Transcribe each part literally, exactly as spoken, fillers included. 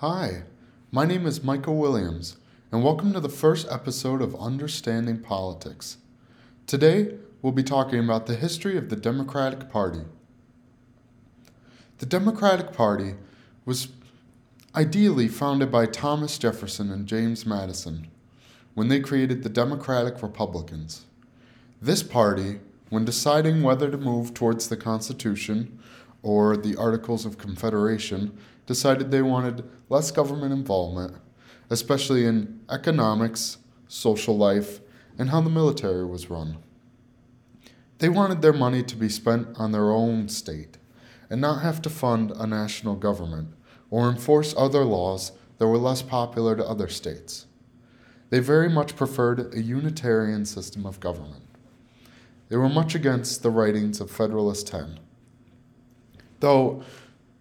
Hi, my name is Michael Williams, and welcome to the first episode of Understanding Politics. Today, we'll be talking about the history of the Democratic Party. The Democratic Party was ideally founded by Thomas Jefferson and James Madison when they created the Democratic Republicans. This party, when deciding whether to move towards the Constitution or the Articles of Confederation, decided they wanted less government involvement, especially in economics, social life, and how the military was run. They wanted their money to be spent on their own state and not have to fund a national government or enforce other laws that were less popular to other states. They very much preferred a unitarian system of government. They were much against the writings of Federalist ten, though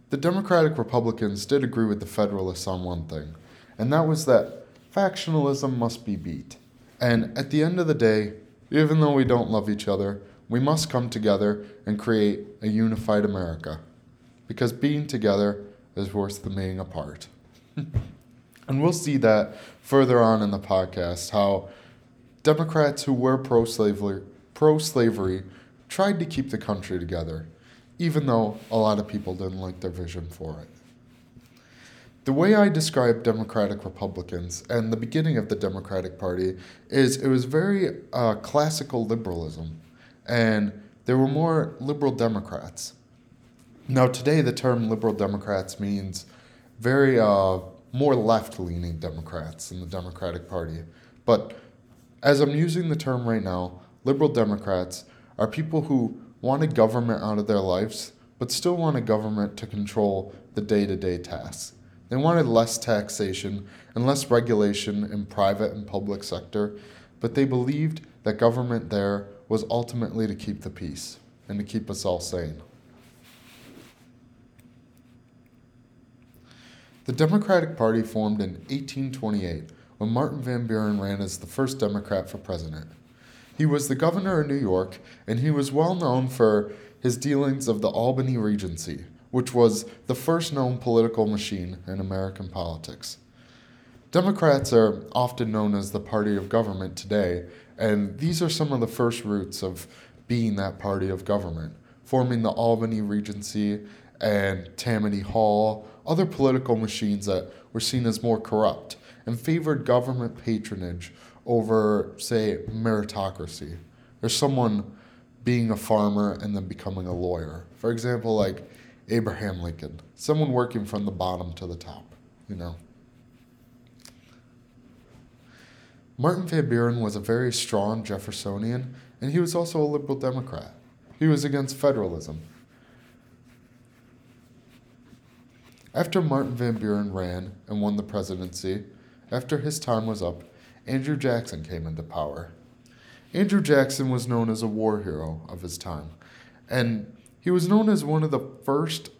the Democratic Republicans did agree with the Federalists on one thing, and that was that factionalism must be beat. And at the end of the day, even though we don't love each other, we must come together and create a unified America, because being together is worse than being apart. And we'll see that further on in the podcast, how Democrats who were pro-slavery, pro-slavery tried to keep the country together, even though a lot of people didn't like their vision for it. The way I describe Democratic Republicans and the beginning of the Democratic Party is it was very uh, classical liberalism, and there were more liberal Democrats. Now today the term liberal Democrats means very uh, more left-leaning Democrats in the Democratic Party, but as I'm using the term right now, liberal Democrats are people who wanted government out of their lives, but still wanted government to control the day-to-day tasks. They wanted less taxation and less regulation in private and public sector, but they believed that government there was ultimately to keep the peace and to keep us all sane. The Democratic Party formed in eighteen twenty-eight when Martin Van Buren ran as the first Democrat for president. He was the governor of New York, and he was well known for his dealings of the Albany Regency, which was the first known political machine in American politics. Democrats are often known as the party of government today, and these are some of the first roots of being that party of government, forming the Albany Regency and Tammany Hall, other political machines that were seen as more corrupt and favored government patronage over, say, meritocracy, or someone being a farmer and then becoming a lawyer. For example, like Abraham Lincoln, someone working from the bottom to the top, you know. Martin Van Buren was a very strong Jeffersonian, and he was also a liberal Democrat. He was against federalism. After Martin Van Buren ran and won the presidency, after his time was up, Andrew Jackson came into power. Andrew Jackson was known as a war hero of his time, and he was known as one of the first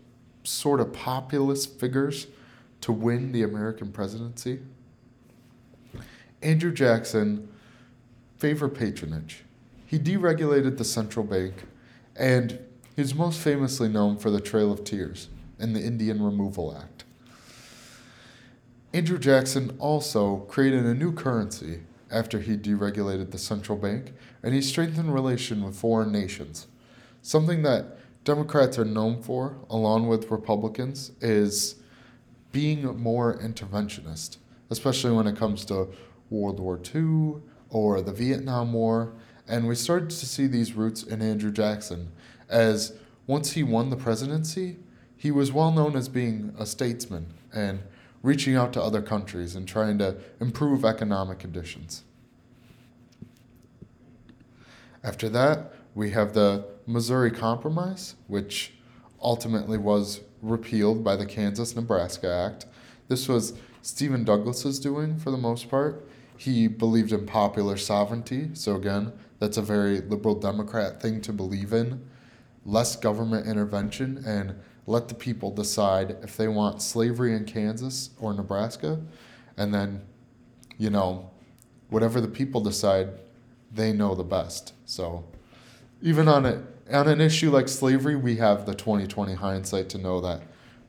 sort of populist figures to win the American presidency. Andrew Jackson favored patronage. He deregulated the central bank, and he was most famously known for the Trail of Tears and the Indian Removal Act. Andrew Jackson also created a new currency after he deregulated the central bank, and he strengthened relations with foreign nations. Something that Democrats are known for, along with Republicans, is being more interventionist, especially when it comes to World War Two or the Vietnam War. And we started to see these roots in Andrew Jackson, as once he won the presidency, he was well known as being a statesman and reaching out to other countries and trying to improve economic conditions. After that, we have the Missouri Compromise, which ultimately was repealed by the Kansas-Nebraska Act. This was Stephen Douglas's doing for the most part. He believed in popular sovereignty, so again, that's a very liberal Democrat thing to believe in. Less government intervention and let the people decide if they want slavery in Kansas or Nebraska, and then, you know, whatever the people decide, they know the best. So even on, a, on an issue like slavery, we have the twenty twenty hindsight to know that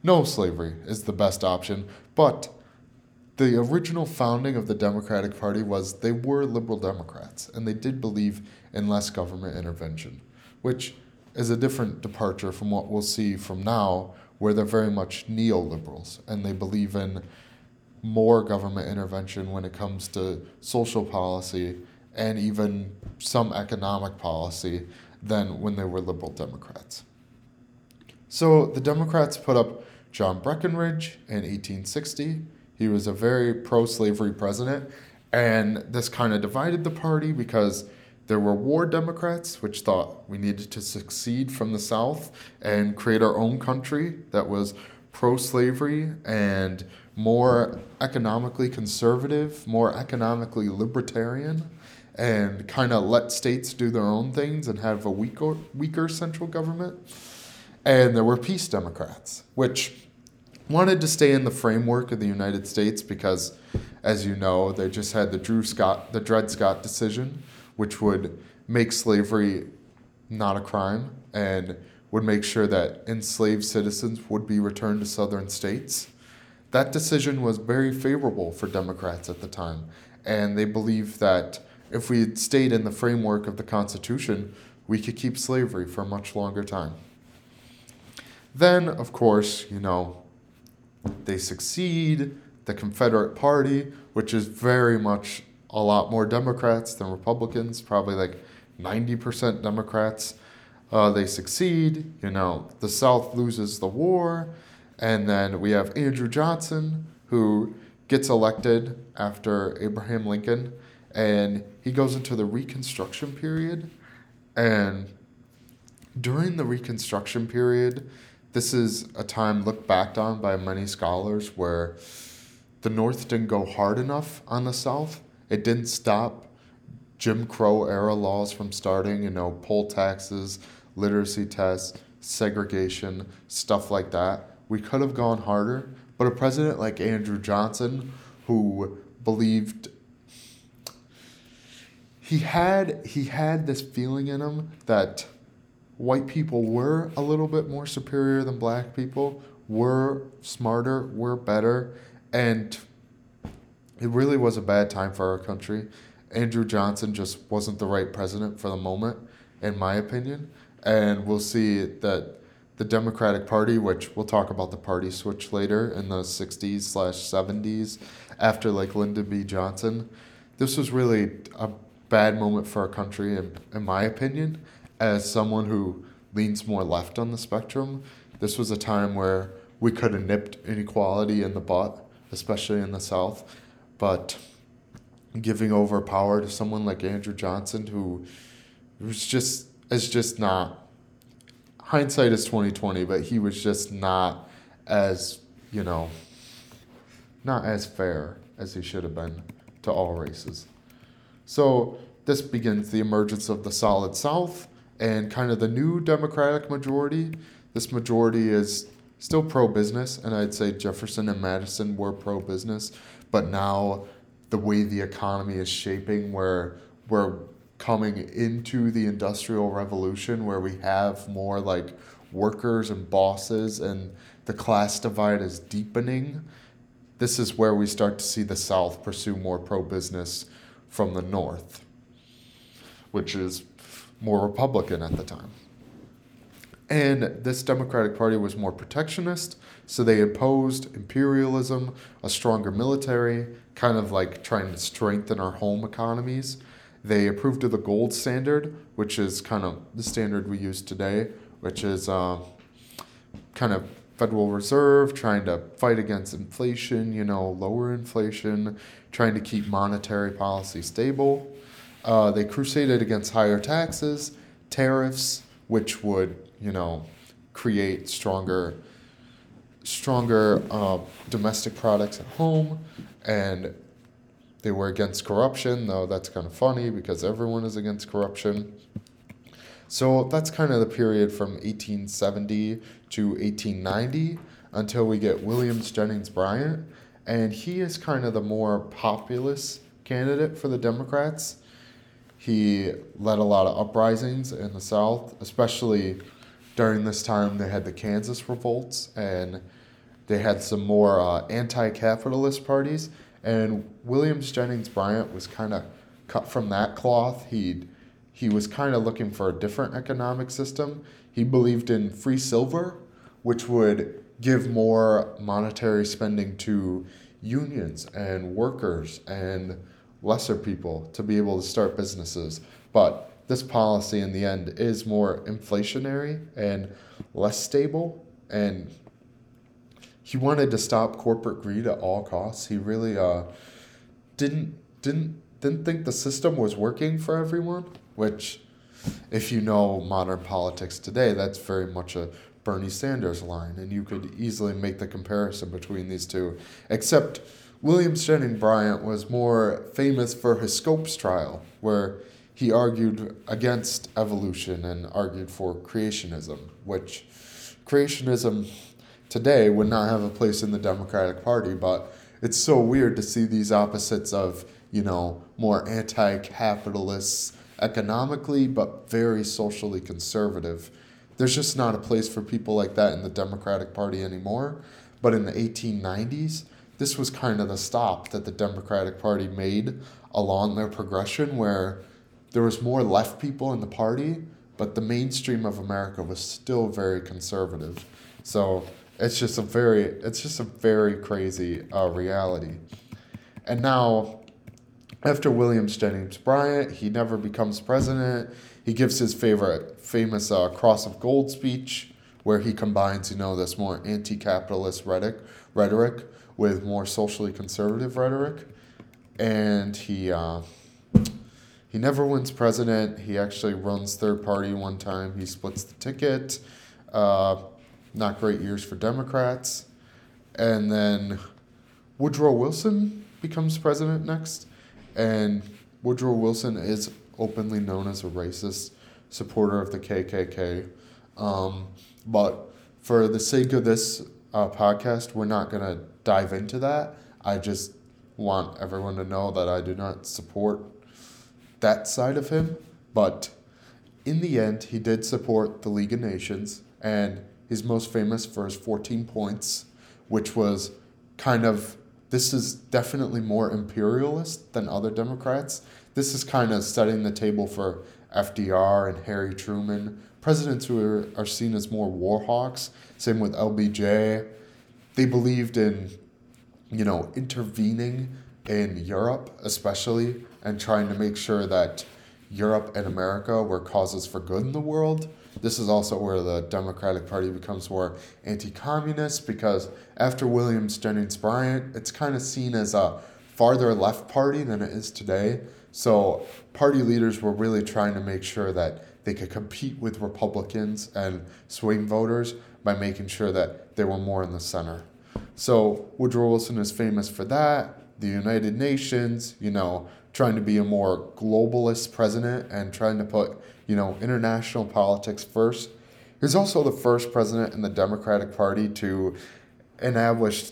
No, slavery is the best option, but the original founding of the Democratic Party was they were liberal Democrats, and they did believe in less government intervention, which is a different departure from what we'll see from now, where they're very much neoliberals, and they believe in more government intervention when it comes to social policy and even some economic policy than when they were liberal Democrats. So the Democrats put up John Breckinridge in eighteen sixty. He was a very pro-slavery president, and this kind of divided the party because there were war Democrats, which thought we needed to secede from the South and create our own country that was pro-slavery and more economically conservative, more economically libertarian, and kind of let states do their own things and have a weaker, weaker central government. And there were peace Democrats, which wanted to stay in the framework of the United States because, as you know, they just had the Drew Scott, the Dred Scott decision, which would make slavery not a crime and would make sure that enslaved citizens would be returned to southern states. That decision was very favorable for Democrats at the time, and they believed that if we had stayed in the framework of the Constitution, we could keep slavery for a much longer time. Then, of course, you know, they succeed, the Confederate Party, which is very much a lot more Democrats than Republicans, probably like ninety percent Democrats. Uh, they succeed, you know, the South loses the war, and then we have Andrew Johnson, who gets elected after Abraham Lincoln, and he goes into the Reconstruction period. And during the Reconstruction period, this is a time looked back on by many scholars where the North didn't go hard enough on the South. It didn't stop Jim Crow era laws from starting, you know, poll taxes, literacy tests, segregation, stuff like that. We could have gone harder, but a president like Andrew Johnson, who believed He had he had this feeling in him that white people were a little bit more superior than black people, were smarter, were better, and it really was a bad time for our country. Andrew Johnson just wasn't the right president for the moment, in my opinion, and we'll see that the Democratic Party, which we'll talk about the party switch later in the sixties slash seventies, after like Lyndon B. Johnson, this was really a bad moment for our country, in, in my opinion, as someone who leans more left on the spectrum. This was a time where we could have nipped inequality in the butt, especially in the South, but giving over power to someone like Andrew Johnson, who was just, is just not, hindsight is twenty twenty, but he was just not as, you know, not as fair as he should have been to all races. So this begins the emergence of the Solid South and kind of the new Democratic majority. This majority is still pro-business, and I'd say Jefferson and Madison were pro-business, but now the way the economy is shaping, where we're coming into the Industrial Revolution, where we have more like workers and bosses and the class divide is deepening, this is where we start to see the South pursue more pro-business from the North, which is more Republican at the time. And this Democratic Party was more protectionist, so they imposed imperialism, a stronger military, kind of like trying to strengthen our home economies. They approved of the gold standard, which is kind of the standard we use today, which is uh, kind of Federal Reserve, trying to fight against inflation, you know, lower inflation, trying to keep monetary policy stable. Uh, they crusaded against higher taxes, tariffs, which would, you know, create stronger, stronger uh, domestic products at home. And they were against corruption, though that's kind of funny because everyone is against corruption. So that's kind of the period from eighteen seventy to eighteen ninety until we get William Jennings Bryan, and he is kind of the more populist candidate for the Democrats. He led a lot of uprisings in the South, especially during this time they had the Kansas revolts, and They had some more uh, anti-capitalist parties, and William Jennings Bryan was kind of cut from that cloth. He he was kind of looking for a different economic system. He believed in free silver, which would give more monetary spending to unions and workers and lesser people to be able to start businesses. But this policy in the end is more inflationary and less stable. And he wanted to stop corporate greed at all costs. He really uh, didn't didn't didn't think the system was working for everyone, which, if you know modern politics today, that's very much a Bernie Sanders line, and you could easily make the comparison between these two, except William Jennings Bryan was more famous for his Scopes trial, where he argued against evolution and argued for creationism, which creationism today would not have a place in the Democratic Party, but it's so weird to see these opposites of, you know, more anti-capitalists economically, but very socially conservative. There's just not a place for people like that in the Democratic Party anymore. But in the eighteen nineties, this was kind of the stop that the Democratic Party made along their progression, where there was more left people in the party, but the mainstream of America was still very conservative. So it's just a very, it's just a very crazy uh, reality. And now, after William Jennings Bryan, he never becomes president. He gives his favorite, famous uh, Cross of Gold speech, where he combines, you know, this more anti-capitalist rhetoric, rhetoric with more socially conservative rhetoric. And he uh, he never wins president. He actually runs third party one time. He splits the ticket. Uh, not great years for Democrats. And then Woodrow Wilson becomes president next. And Woodrow Wilson is openly known as a racist supporter of the K K K. Um, but for the sake of this uh, podcast, we're not going to dive into that. I just want everyone to know that I do not support that side of him. But in the end, he did support the League of Nations, and he's most famous for his fourteen points, which was kind of, this is definitely more imperialist than other Democrats. This is kind of setting the table for F D R and Harry Truman, presidents who are, are seen as more war hawks. Same with L B J. They believed in, you know, intervening in Europe, especially, and trying to make sure that Europe and America were causes for good in the world. This is also where the Democratic Party becomes more anti-communist, because after William Jennings Bryan, it's kind of seen as a farther left party than it is today. So party leaders were really trying to make sure that they could compete with Republicans and swing voters by making sure that they were more in the center. So Woodrow Wilson is famous for that. The United Nations, you know, trying to be a more globalist president and trying to put, you know, international politics first. He's also the first president in the Democratic Party to establish,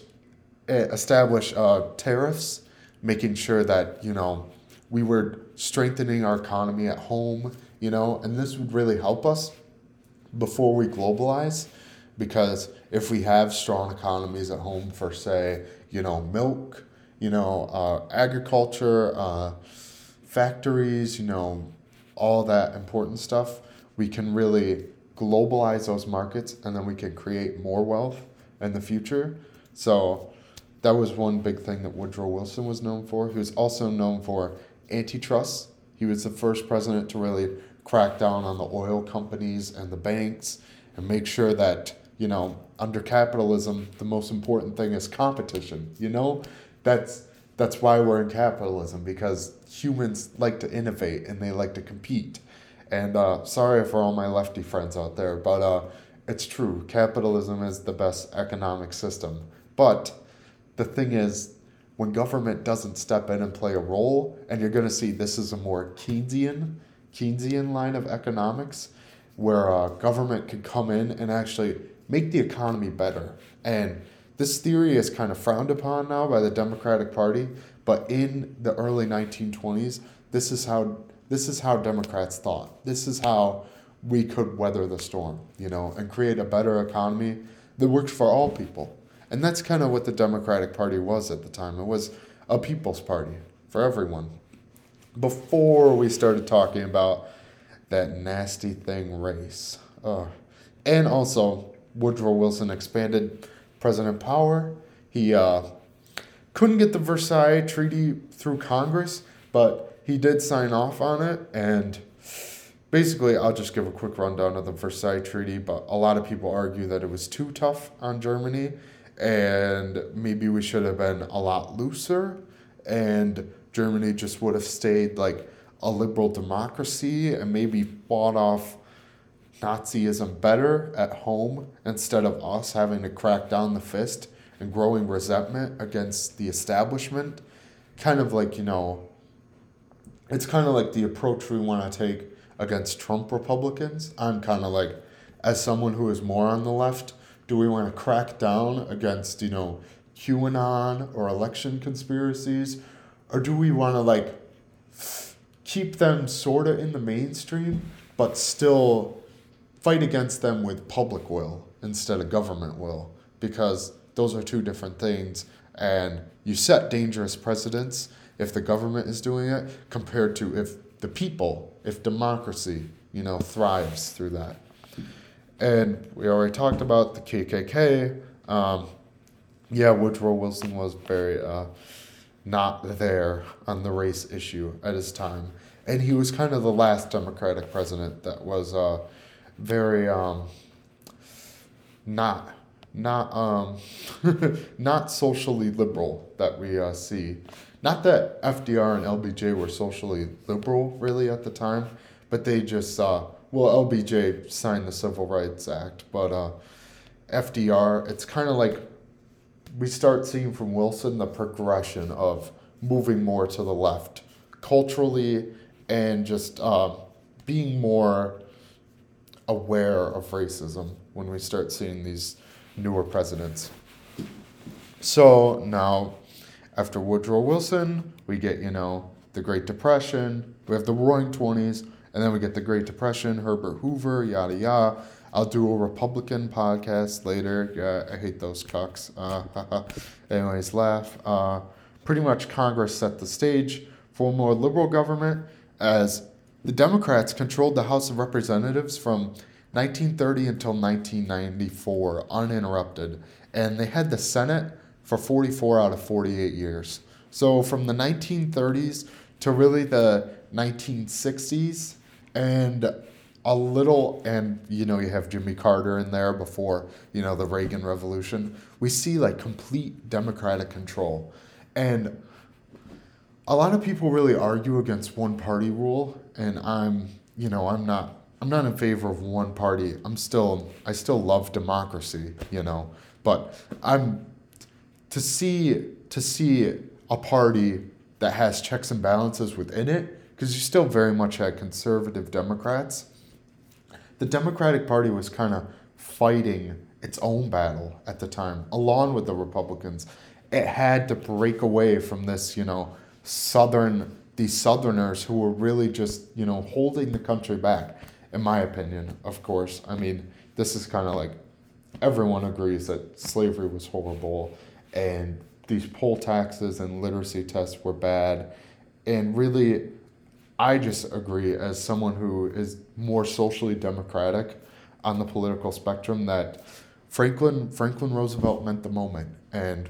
establish uh, tariffs, making sure that, you know, we were strengthening our economy at home, you know, and this would really help us before we globalize, because if we have strong economies at home for, say, you know, milk, you know, uh, agriculture, uh, factories, you know, all that important stuff, we can really globalize those markets, and then we can create more wealth in the future. So that was one big thing that Woodrow Wilson was known for. He was also known for antitrust. He was the first president to really crack down on the oil companies and the banks and make sure that, you know, under capitalism, the most important thing is competition. You know, that's that's why we're in capitalism, because humans like to innovate and they like to compete. And uh, sorry for all my lefty friends out there, but uh, it's true. Capitalism is the best economic system. But the thing is, when government doesn't step in and play a role, and you're going to see this is a more Keynesian, Keynesian line of economics, where uh, government can come in and actually make the economy better. And this theory is kind of frowned upon now by the Democratic Party, but in the early nineteen twenties, this is how this is how Democrats thought. This is how we could weather the storm, you know, and create a better economy that works for all people. And that's kind of what the Democratic Party was at the time. It was a people's party for everyone. Before we started talking about that nasty thing, race. Uh, and also, Woodrow Wilson expanded president power. He uh, couldn't get the Versailles Treaty through Congress, but he did sign off on it. And basically, I'll just give a quick rundown of the Versailles Treaty, but a lot of people argue that it was too tough on Germany, and maybe we should have been a lot looser, and Germany just would have stayed like a liberal democracy and maybe fought off Nazism better at home instead of us having to crack down the fist and growing resentment against the establishment. Kind of like, you know, it's kind of like the approach we want to take against Trump Republicans. I'm kind of like, as someone who is more on the left, do we want to crack down against, you know, QAnon or election conspiracies? Or do we want to, like, keep them sort of in the mainstream, but still fight against them with public will instead of government will? Because those are two different things. And you set dangerous precedents if the government is doing it compared to if the people, if democracy, you know, thrives through that. And we already talked about the K K K. Um, yeah, Woodrow Wilson was very uh, not there on the race issue at his time. And he was kind of the last Democratic president that was uh, very um, not not um, not socially liberal that we uh, see. Not that F D R and L B J were socially liberal, really, at the time, but they just, uh, well, L B J signed the Civil Rights Act, but uh, F D R, it's kind of like we start seeing from Wilson the progression of moving more to the left culturally and just uh, being more aware of racism when we start seeing these newer presidents. So now, after Woodrow Wilson, we get, you know, the Great Depression. We have the Roaring Twenties, and then we get the Great Depression, Herbert Hoover, yada, yada. I'll do a Republican podcast later. Yeah, I hate those cucks. Uh, anyways, laugh. Uh, pretty much Congress set the stage for a more liberal government as the Democrats controlled the House of Representatives from nineteen thirty until nineteen ninety-four, uninterrupted. And they had the Senate for forty-four out of forty-eight years. So from the nineteen thirties to really the nineteen sixties, and a little, and you know, you have Jimmy Carter in there before, you know, the Reagan Revolution, we see like complete Democratic control. And a lot of people really argue against one party rule, and I'm, you know, I'm not, I'm not in favor of one party. I'm still, I still love democracy, you know, but I'm, To see to see a party that has checks and balances within it, because you still very much had conservative Democrats. The Democratic Party was kind of fighting its own battle at the time, along with the Republicans. It had to break away from this, you know, Southern, these Southerners who were really just, you know, holding the country back, in my opinion, of course. I mean, this is kind of like, everyone agrees that slavery was horrible, and these poll taxes and literacy tests were bad. And really, I just agree, as someone who is more socially democratic on the political spectrum, that Franklin Franklin Roosevelt meant the moment. And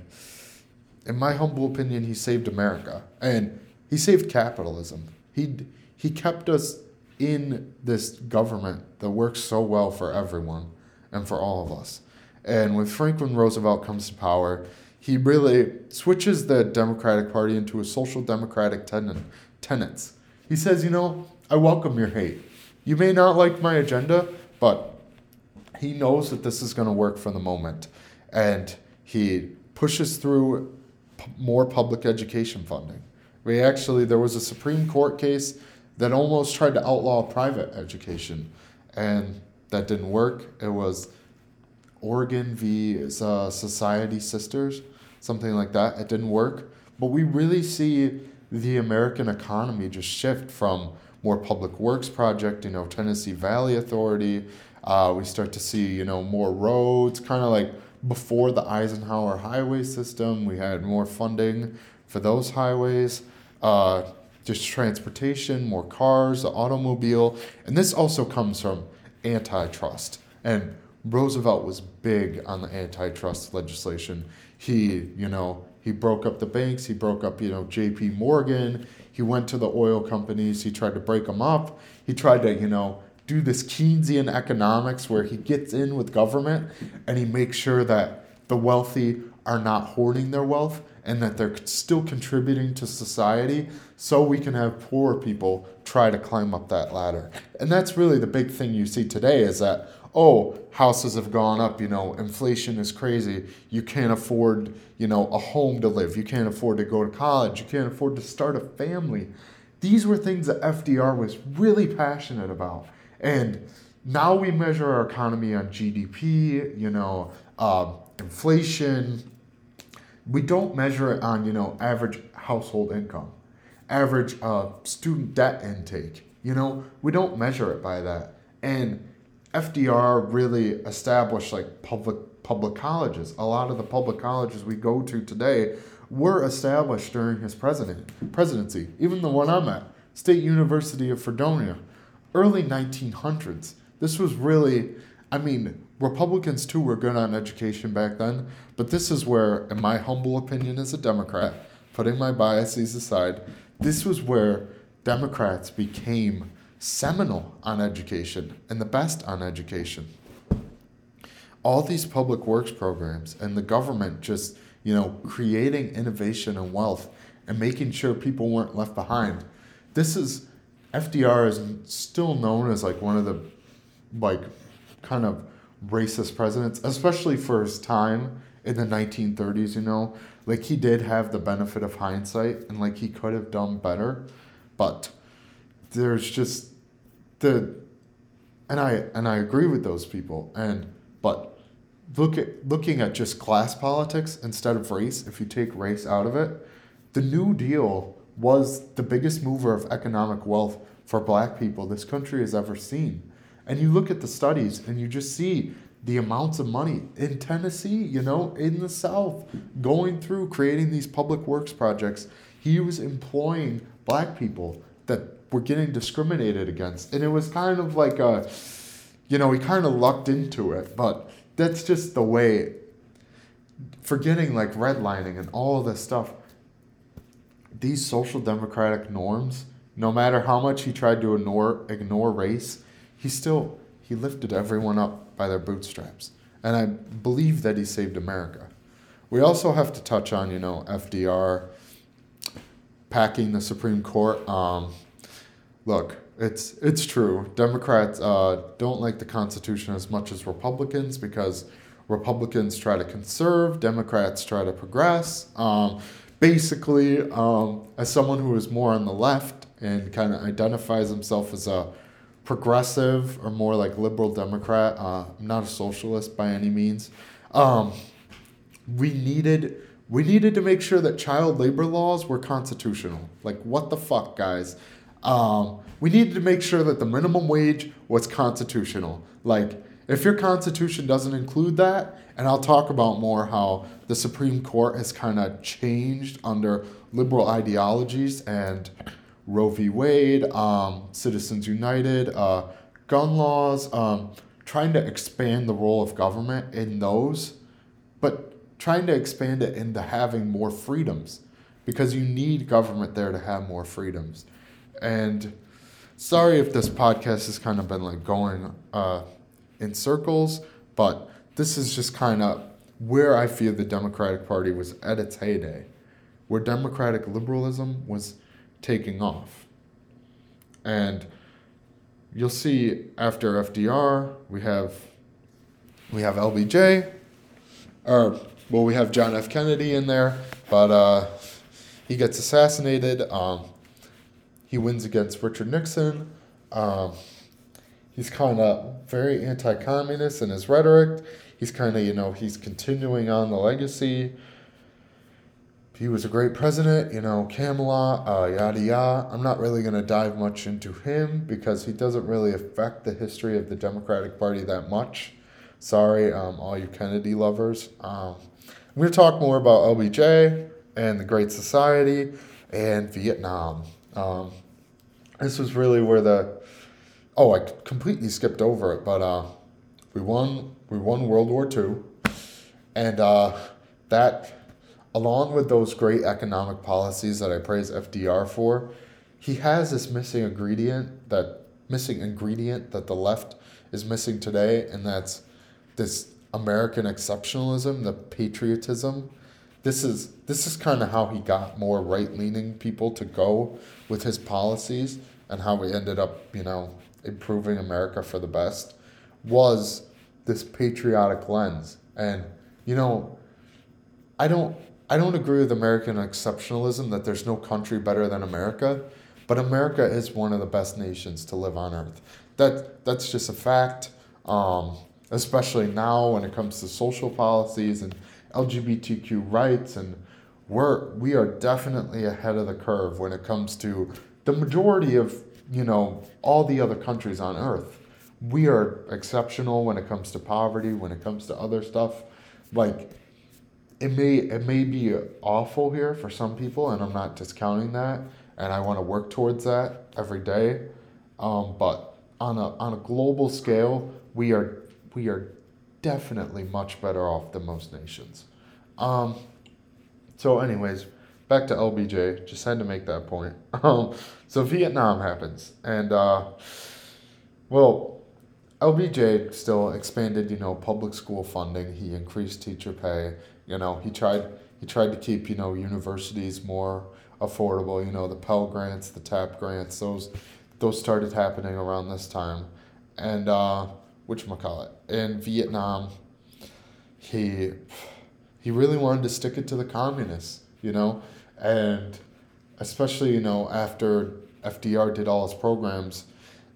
in my humble opinion, he saved America. And he saved capitalism. He, he kept us in this government that works so well for everyone and for all of us. And when Franklin Roosevelt comes to power, he really switches the Democratic Party into a social democratic tenet, tenets. He says, you know, I welcome your hate. You may not like my agenda, but he knows that this is going to work for the moment. And he pushes through p- more public education funding. We actually, there was a Supreme Court case that almost tried to outlaw private education. And that didn't work. It was Oregon v. Uh, Society Sisters, something like that. It didn't work. But we really see the American economy just shift from more public works project, you know, Tennessee Valley Authority. Uh, we start to see, you know, more roads, kind of like before the Eisenhower highway system, we had more funding for those highways, uh, just transportation, more cars, the automobile. And this also comes from antitrust. And Roosevelt was big on the antitrust legislation. He, you know, he broke up the banks. He broke up, you know, J P Morgan. He went to the oil companies. He tried to break them up. He tried to, you know, do this Keynesian economics where he gets in with government and he makes sure that the wealthy are not hoarding their wealth and that they're still contributing to society so we can have poor people try to climb up that ladder. And that's really the big thing you see today is that, oh, houses have gone up, you know, inflation is crazy. You can't afford, you know, a home to live. You can't afford to go to college. You can't afford to start a family. These were things that F D R was really passionate about. And now we measure our economy on G D P, you know, uh, inflation. We don't measure it on, you know, average household income, average uh, student debt intake. You know, we don't measure it by that. And F D R really established like public public colleges. A lot of the public colleges we go to today were established during his president presidency. Even the one I'm at, State University of Fredonia. Early nineteen hundreds, this was really, I mean, Republicans too were good on education back then, but this is where, in my humble opinion as a Democrat, putting my biases aside, this was where Democrats became seminal on education and the best on education. All these public works programs and the government just, you know, creating innovation and wealth and making sure people weren't left behind. This is, F D R is still known as like one of the like kind of racist presidents, especially for his time in the nineteen thirties, you know, like he did have the benefit of hindsight and like he could have done better, but there's just the, and I, and I agree with those people. And, but look at looking at just class politics instead of race. If you take race out of it, the New Deal was the biggest mover of economic wealth for black people this country has ever seen. And you look at the studies and you just see the amounts of money in Tennessee, you know, in the South, going through creating these public works projects. He was employing black people that were getting discriminated against. And it was kind of like, a, you know, he kind of lucked into it, but that's just the way, forgetting like redlining and all of this stuff. These social democratic norms, no matter how much he tried to ignore, ignore race, he still, he lifted everyone up by their bootstraps. And I believe that he saved America. We also have to touch on, you know, F D R packing the Supreme Court. Um, look, it's it's true. Democrats uh, don't like the Constitution as much as Republicans because Republicans try to conserve, Democrats try to progress. Um, Basically, um, as someone who is more on the left and kind of identifies himself as a progressive or more like liberal Democrat, uh, I'm not a socialist by any means. Um, we needed we needed to make sure that child labor laws were constitutional. Like, what the fuck, guys? Um, we needed to make sure that the minimum wage was constitutional. Like, if your Constitution doesn't include that, and I'll talk about more how the Supreme Court has kind of changed under liberal ideologies and Roe v. Wade, um, Citizens United, uh, gun laws, um, trying to expand the role of government in those, but trying to expand it into having more freedoms because you need government there to have more freedoms. And sorry if this podcast has kind of been like going... Uh, in circles, but this is just kind of where I feel the Democratic Party was at its heyday, where democratic liberalism was taking off. And you'll see after F D R, we have we have L B J, or well, we have John F. Kennedy in there, but uh, he gets assassinated. Um, he wins against Richard Nixon. Um, He's kind of very anti-communist in his rhetoric. He's kind of, you know, he's continuing on the legacy. He was a great president, you know, Camelot, uh, yada, yada. I'm not really going to dive much into him because he doesn't really affect the history of the Democratic Party that much. Sorry, um, all you Kennedy lovers. Um, we're going to talk more about L B J and the Great Society and Vietnam. Um, this was really where the... Oh, I completely skipped over it, but uh, we won we won World War Two. And uh, that, along with those great economic policies that I praise F D R for, he has this missing ingredient that missing ingredient that the left is missing today, and that's this American exceptionalism, the patriotism. This is this is kind of how he got more right-leaning people to go with his policies, and how we ended up, you know, improving America for the best, was this patriotic lens. And, you know, I don't I don't agree with American exceptionalism that there's no country better than America, but America is one of the best nations to live on earth. That that's just a fact, um, especially now when it comes to social policies and L G B T Q rights, and we're we are definitely ahead of the curve when it comes to the majority of, you know, all the other countries on earth. We are exceptional when it comes to poverty, when it comes to other stuff. Like, it may it may be awful here for some people, and I'm not discounting that, and I want to work towards that every day. Um, but on a on a global scale, we are we are definitely much better off than most nations. Um, so, anyways. Back to L B J, just had to make that point. Um, so Vietnam happens, and, uh, well, L B J still expanded, you know, public school funding. He increased teacher pay. You know, he tried he tried to keep, you know, universities more affordable. You know, the Pell grants, the TAP grants, those those started happening around this time. And uh, whatchamacallit, in Vietnam, he he really wanted to stick it to the communists, you know. And especially, you know, after F D R did all his programs,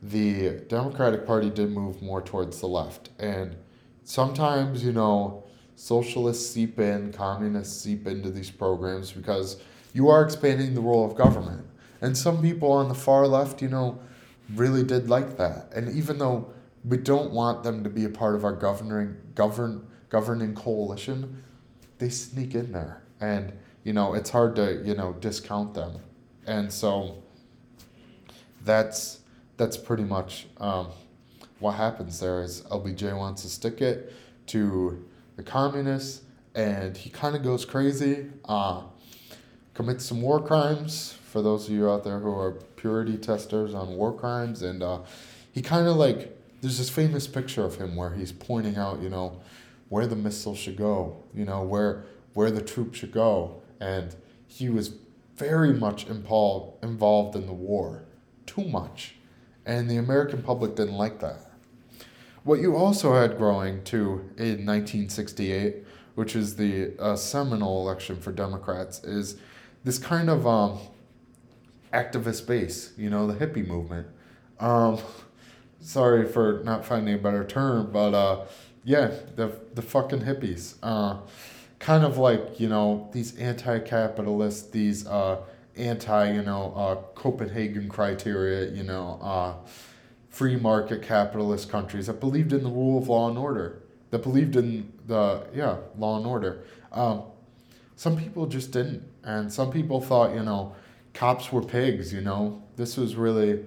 the Democratic Party did move more towards the left. And sometimes, you know, socialists seep in, communists seep into these programs because you are expanding the role of government. And some people on the far left, you know, really did like that. And even though we don't want them to be a part of our governing, govern, governing coalition, they sneak in there. And, you know, it's hard to, you know, discount them. And so that's that's pretty much um, what happens there is L B J wants to stick it to the communists, and he kind of goes crazy, uh, commits some war crimes, for those of you out there who are purity testers on war crimes. And uh, he kind of like, there's this famous picture of him where he's pointing out, you know, where the missile should go, you know, where where the troops should go. And he was very much involved involved in the war, too much. And the American public didn't like that. What you also had growing, too, in nineteen sixty-eight, which is the uh, seminal election for Democrats, is this kind of um, activist base, you know, the hippie movement. Um, sorry for not finding a better term, but uh, yeah, the, the fucking hippies. Uh, Kind of like, you know, these anti-capitalists, these uh, anti, you know, uh, Copenhagen criteria, you know, uh, free market capitalist countries that believed in the rule of law and order, that believed in the, yeah, law and order. Um, some people just didn't. And some people thought, you know, cops were pigs, you know. This was really,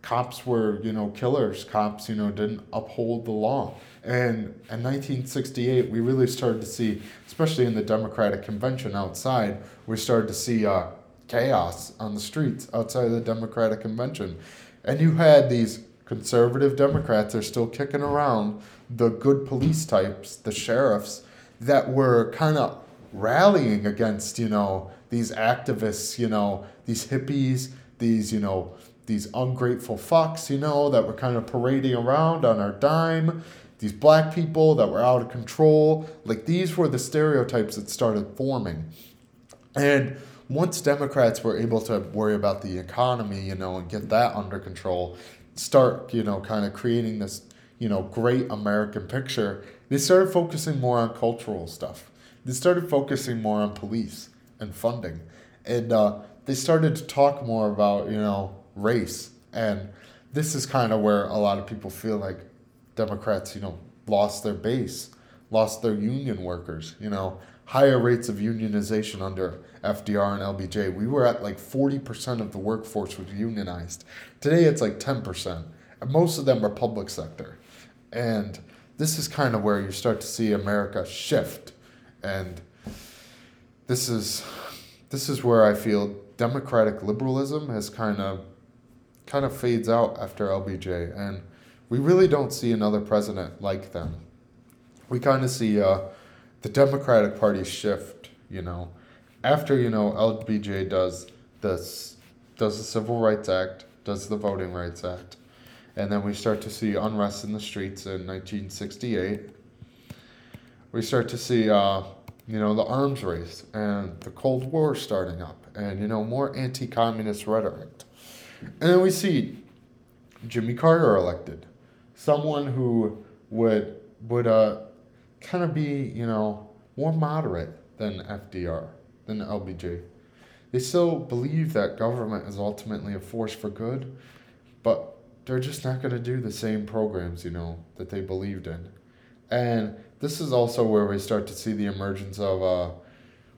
cops were, you know, killers. Cops, you know, didn't uphold the law. And in nineteen sixty-eight, we really started to see, especially in the Democratic Convention outside, we started to see uh, chaos on the streets outside of the Democratic Convention. And you had these conservative Democrats that are still kicking around, the good police types, the sheriffs, that were kind of rallying against, you know, these activists, you know, these hippies, these, you know, these ungrateful fucks, you know, that were kind of parading around on our dime. These black people that were out of control. Like, these were the stereotypes that started forming. And once Democrats were able to worry about the economy, you know, and get that under control, start, you know, kind of creating this, you know, great American picture, they started focusing more on cultural stuff. They started focusing more on police and funding. And uh, they started to talk more about, you know, race. And this is kind of where a lot of people feel like Democrats, you know, lost their base, lost their union workers, you know, higher rates of unionization under F D R and L B J. We were at like forty percent of the workforce was unionized. Today it's like ten percent. And most of them are public sector. And this is kind of where you start to see America shift. And this is this is where I feel democratic liberalism has kind of kind of fades out after L B J. And we really don't see another president like them. We kind of see uh, the Democratic Party shift, you know. After, you know, L B J does this, does the Civil Rights Act, does the Voting Rights Act. And then we start to see unrest in the streets in nineteen sixty-eight. We start to see, uh, you know, the arms race and the Cold War starting up and, you know, more anti-communist rhetoric. And then we see Jimmy Carter elected, someone who would would uh, kind of be, you know, more moderate than F D R, than L B J. They still believe that government is ultimately a force for good, but they're just not going to do the same programs, you know, that they believed in. And this is also where we start to see the emergence of uh,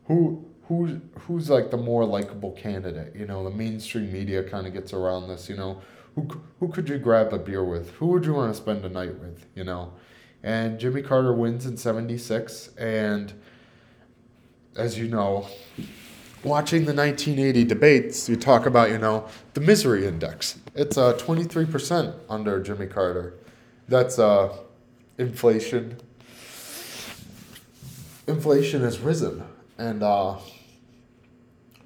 who who who's like the more likable candidate. You know, the mainstream media kind of gets around this, you know. Who, who could you grab a beer with? Who would you want to spend a night with, you know? And Jimmy Carter wins in seventy-six, and as you know, watching the nineteen eighty debates, you talk about, you know, the misery index. It's uh, twenty-three percent under Jimmy Carter. That's uh, inflation. Inflation has risen, and uh,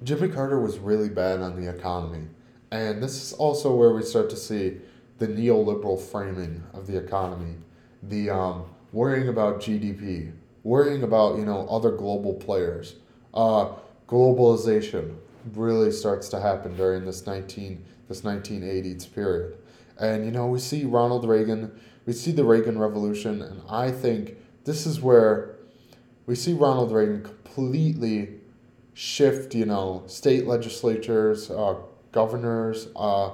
Jimmy Carter was really bad on the economy. And this is also where we start to see the neoliberal framing of the economy, the um, worrying about G D P, worrying about, you know, other global players. Uh, globalization really starts to happen during this nineteen this nineteen eighties period. And, you know, we see Ronald Reagan, we see the Reagan Revolution, and I think this is where we see Ronald Reagan completely shift, you know, state legislatures, uh, governors, uh,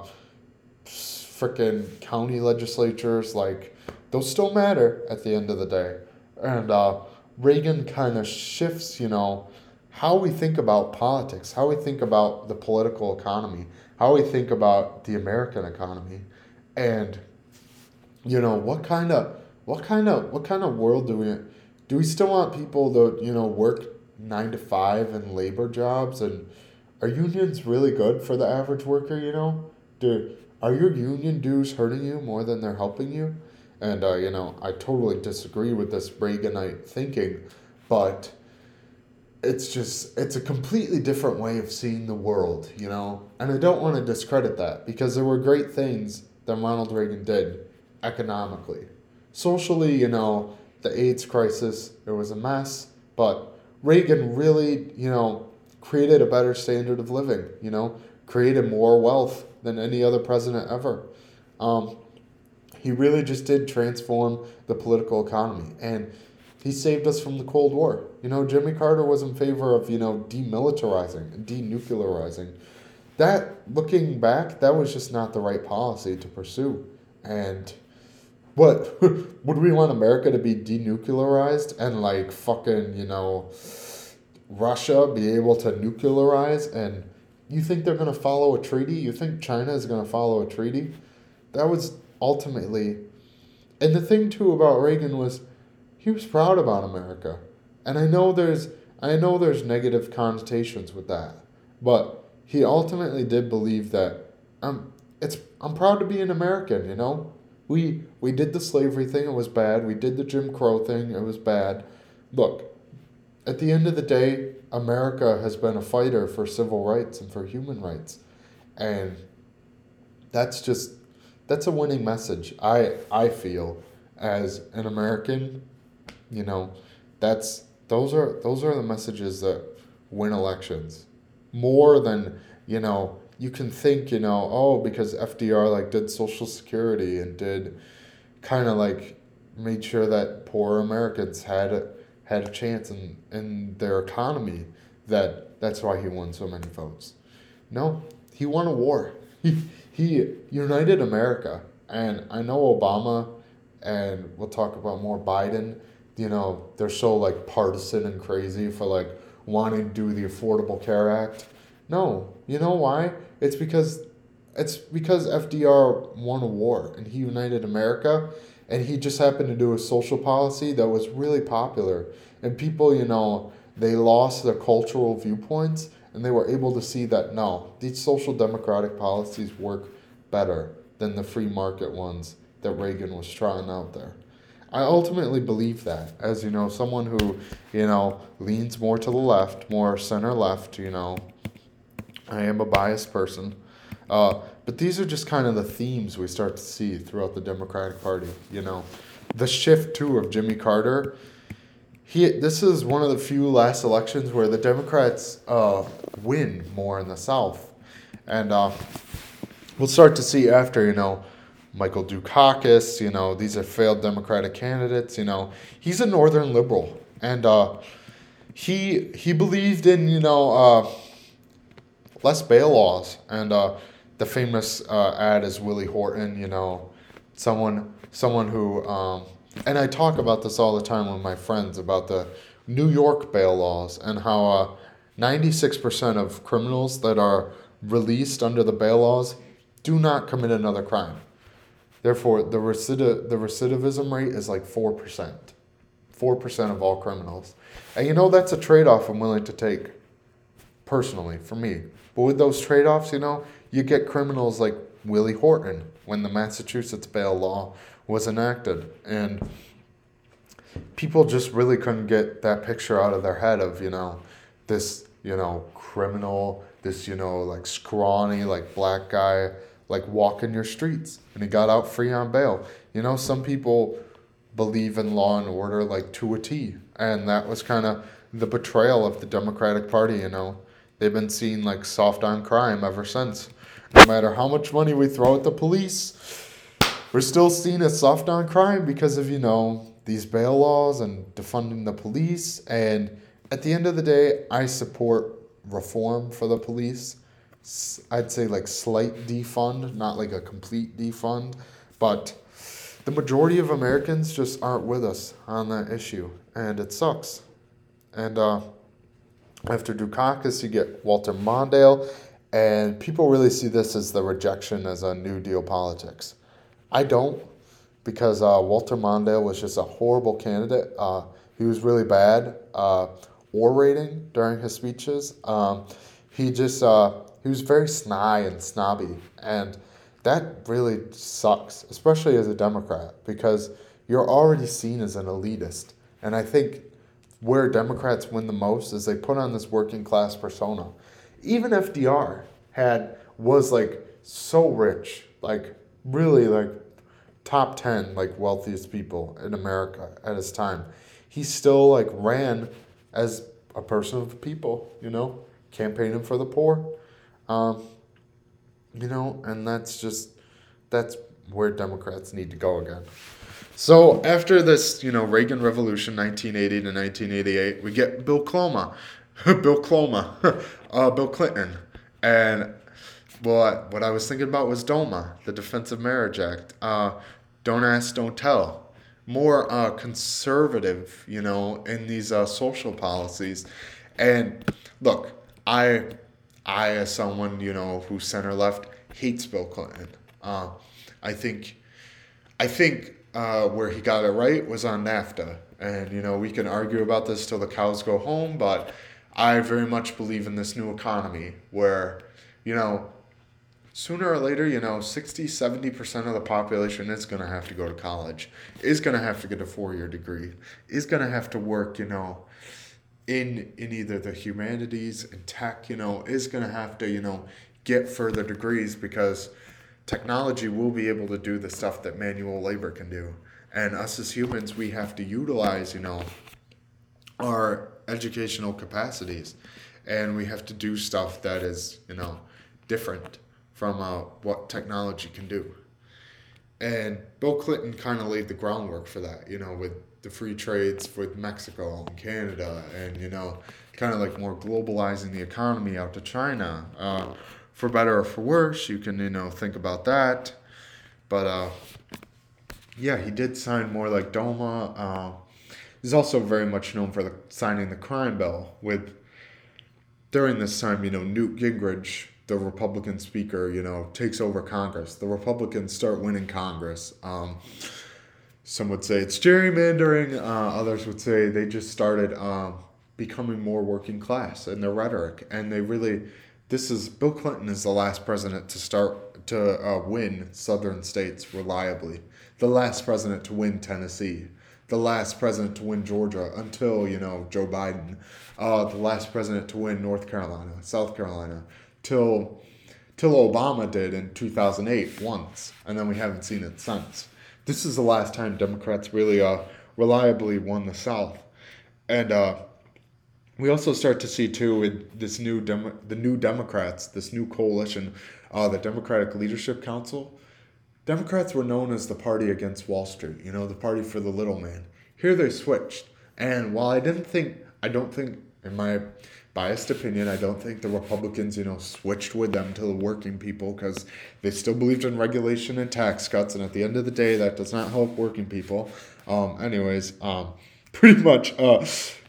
frickin' county legislatures, like, those still matter at the end of the day. And uh, Reagan kind of shifts, you know, how we think about politics, how we think about the political economy, how we think about the American economy, and, you know, what kind of, what kind of, what kind of world do we, do we still want people to, you know, work nine to five and labor jobs? And are unions really good for the average worker, you know? Do, are your union dues hurting you more than they're helping you? And, uh, you know, I totally disagree with this Reaganite thinking, but it's just, it's a completely different way of seeing the world, you know? And I don't want to discredit that, because there were great things that Ronald Reagan did economically. Socially, you know, the AIDS crisis, it was a mess, but Reagan really, you know, created a better standard of living, you know, created more wealth than any other president ever. Um, he really just did transform the political economy, and he saved us from the Cold War. You know, Jimmy Carter was in favor of, you know, demilitarizing and denuclearizing. That, looking back, that was just not the right policy to pursue. And what, would we want America to be denuclearized and like fucking, you know, Russia be able to nuclearize? And you think they're going to follow a treaty? You think China is going to follow a treaty? That was ultimately, and the thing too about Reagan was he was proud about America. And I know there's I know there's negative connotations with that, but he ultimately did believe that I'm it's I'm proud to be an American, you know? We we did the slavery thing, it was bad. We did the Jim Crow thing, it was bad. Look, at the end of the day, America has been a fighter for civil rights and for human rights. And that's just, that's a winning message, I I feel, as an American. You know, that's, those are, those are the messages that win elections. More than, you know, you can think, you know, oh, because F D R, like, did Social Security and did kind of, like, made sure that poor Americans had a, had a chance in, in their economy, that that's why he won so many votes. No, he won a war. He, he united America. And I know Obama and we'll talk about more Biden, you know, they're so like partisan and crazy for like wanting to do the Affordable Care Act. No, you know why? It's because it's because F D R won a war and he united America, and he just happened to do a social policy that was really popular. And people, you know, they lost their cultural viewpoints and they were able to see that, no, these social democratic policies work better than the free market ones that Reagan was trying out there. I ultimately believe that, as, you know, someone who, you know, leans more to the left, more center left, you know, I am a biased person. Uh, but these are just kind of the themes we start to see throughout the Democratic Party, you know. The shift, too, of Jimmy Carter. He, this is one of the few last elections where the Democrats uh, win more in the South. And uh, we'll start to see after, you know, Michael Dukakis, you know, these are failed Democratic candidates, you know. He's a Northern liberal. And uh, he he believed in, you know, uh, less bail laws. And uh, the famous uh, ad is Willie Horton, you know, someone someone who, um, and I talk about this all the time with my friends about the New York bail laws and how uh, ninety-six percent of criminals that are released under the bail laws do not commit another crime. Therefore, the recidiv- the recidivism rate is like four percent. four percent of all criminals. And you know, that's a trade-off I'm willing to take, personally, for me. But with those trade-offs, you know, you get criminals like Willie Horton when the Massachusetts bail law was enacted. And people just really couldn't get that picture out of their head of, you know, this, you know, criminal, this, you know, like scrawny, like black guy, like walking your streets, and he got out free on bail. You know, some people believe in law and order like to a T, and that was kind of the betrayal of the Democratic Party, you know. They've been seeing like soft on crime ever since. No matter how much money we throw at the police, we're still seen as soft on crime because of, you know, these bail laws and defunding the police. And at the end of the day, I support reform for the police. I'd say like slight defund, not like a complete defund, but the majority of Americans just aren't with us on that issue, and it sucks. And uh, after Dukakis, you get Walter Mondale, and people really see this as the rejection as a New Deal politics. I don't, because uh, Walter Mondale was just a horrible candidate. Uh, he was really bad, uh, orating during his speeches. Um, he just... Uh, He was very snide and snobby, and that really sucks, especially as a Democrat, because you're already seen as an elitist. And I think where Democrats win the most is they put on this working class persona. Even F D R had was like so rich, like really like top ten like wealthiest people in America at his time. He still like ran as a person of the people, you know, campaigning for the poor. Um, you know, and that's just, that's where Democrats need to go again. So after this, you know, Reagan Revolution, nineteen eighty to nineteen eighty-eight, we get Bill Cloma, Bill Cloma, uh, Bill Clinton. And well, what I was thinking about was DOMA, the Defense of Marriage Act. Uh, don't ask, don't tell. More uh, conservative, you know, in these uh, social policies. And look, I... I, as someone, you know, who's center-left, hates Bill Clinton. Uh, I think I think uh, where he got it right was on NAFTA. And, you know, we can argue about this till the cows go home, but I very much believe in this new economy where, you know, sooner or later, you know, sixty, seventy percent of the population is going to have to go to college, is going to have to get a four-year degree, is going to have to work, you know, in in either the humanities and tech, you know, is going to have to, you know, get further degrees because technology will be able to do the stuff that manual labor can do. And us as humans, we have to utilize, you know, our educational capacities. And we have to do stuff that is, you know, different from uh, what technology can do. And Bill Clinton kind of laid the groundwork for that, you know, with the free trades with Mexico and Canada and, you know, kind of like more globalizing the economy out to China. Uh, for better or for worse, you can, you know, think about that. But uh, Yeah, he did sign more like DOMA. Uh, he's also very much known for the, signing the crime bill with, during this time, you know, Newt Gingrich, the Republican speaker, you know, takes over Congress. The Republicans start winning Congress. Um, some would say it's gerrymandering. Uh, others would say they just started um, becoming more working class in their rhetoric. And they really, this is, Bill Clinton is the last president to start to uh, win Southern states reliably. The last president to win Tennessee, the last president to win Georgia until, you know, Joe Biden, uh, the last president to win North Carolina, South Carolina, till till Obama did in two thousand eight once, and then we haven't seen it since. This is the last time Democrats really uh, reliably won the South. And uh, we also start to see, too, with this new Demo- the new Democrats, this new coalition, uh, the Democratic Leadership Council. Democrats were known as the party against Wall Street, you know, the party for the little man. Here they switched. And while I didn't think, I don't think, in my biased opinion, I don't think the Republicans, you know, switched with them to the working people because they still believed in regulation and tax cuts. And at the end of the day, that does not help working people. Um, anyways, um, pretty much uh,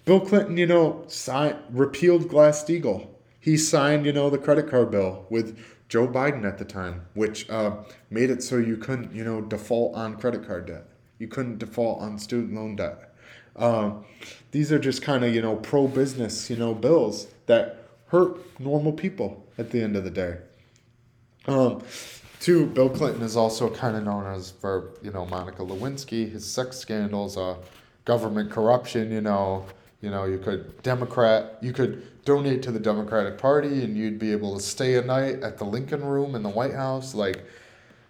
Bill Clinton, you know, signed, repealed Glass-Steagall. He signed, you know, the credit card bill with Joe Biden at the time, which uh, made it so you couldn't, you know, default on credit card debt. You couldn't default on student loan debt. Um, these are just kind of, you know, pro-business, you know, bills that hurt normal people at the end of the day. Um, two, Bill Clinton is also kind of known as for, you know, Monica Lewinsky, his sex scandals, uh, government corruption, you know, you know, you could Democrat, you could donate to the Democratic Party and you'd be able to stay a night at the Lincoln Room in the White House, like